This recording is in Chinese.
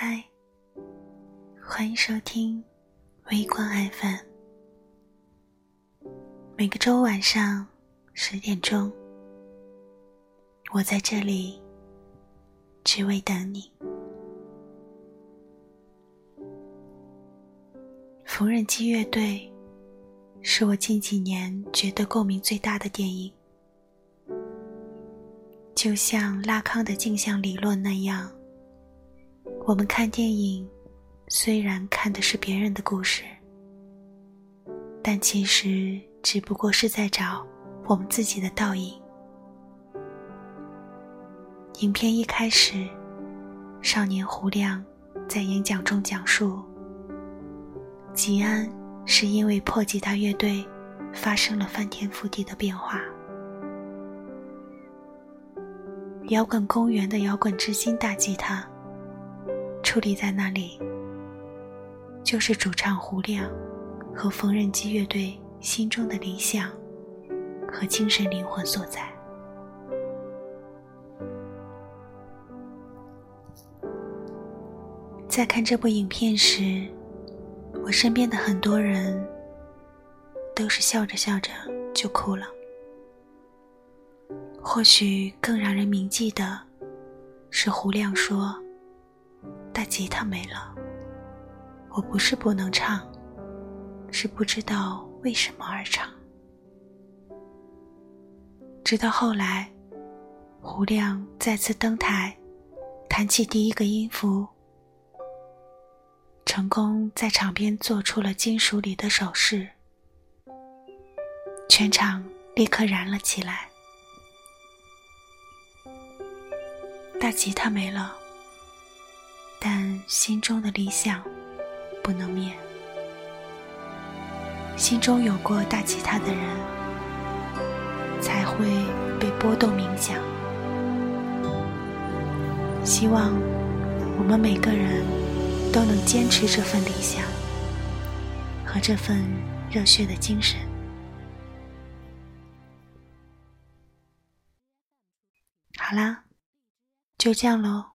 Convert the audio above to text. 嗨，欢迎收听微光FM， 每个周晚上10点钟，我在这里只为等你。缝纫机乐队是我近几年觉得共鸣最大的电影，就像拉康的镜像理论那样，我们看电影虽然看的是别人的故事，但其实只不过是在找我们自己的倒影。影片一开始，少年胡亮在演讲中讲述吉安是因为破吉他乐队发生了翻天覆地的变化，摇滚公园的摇滚之星大吉他矗立在那里，就是主唱胡亮和缝纫机乐队心中的理想和精神灵魂所在。在看这部影片时，我身边的很多人都是笑着笑着就哭了。或许更让人铭记的是胡亮说，大吉他没了，我不是不能唱，是不知道为什么而唱。直到后来胡亮再次登台弹起第一个音符，成功在场边做出了金属里的手势，全场立刻燃了起来。大吉他没了，但心中的理想不能灭。心中有过大吉他的人，才会被波动冥想。希望我们每个人都能坚持这份理想和这份热血的精神。好啦，就这样咯，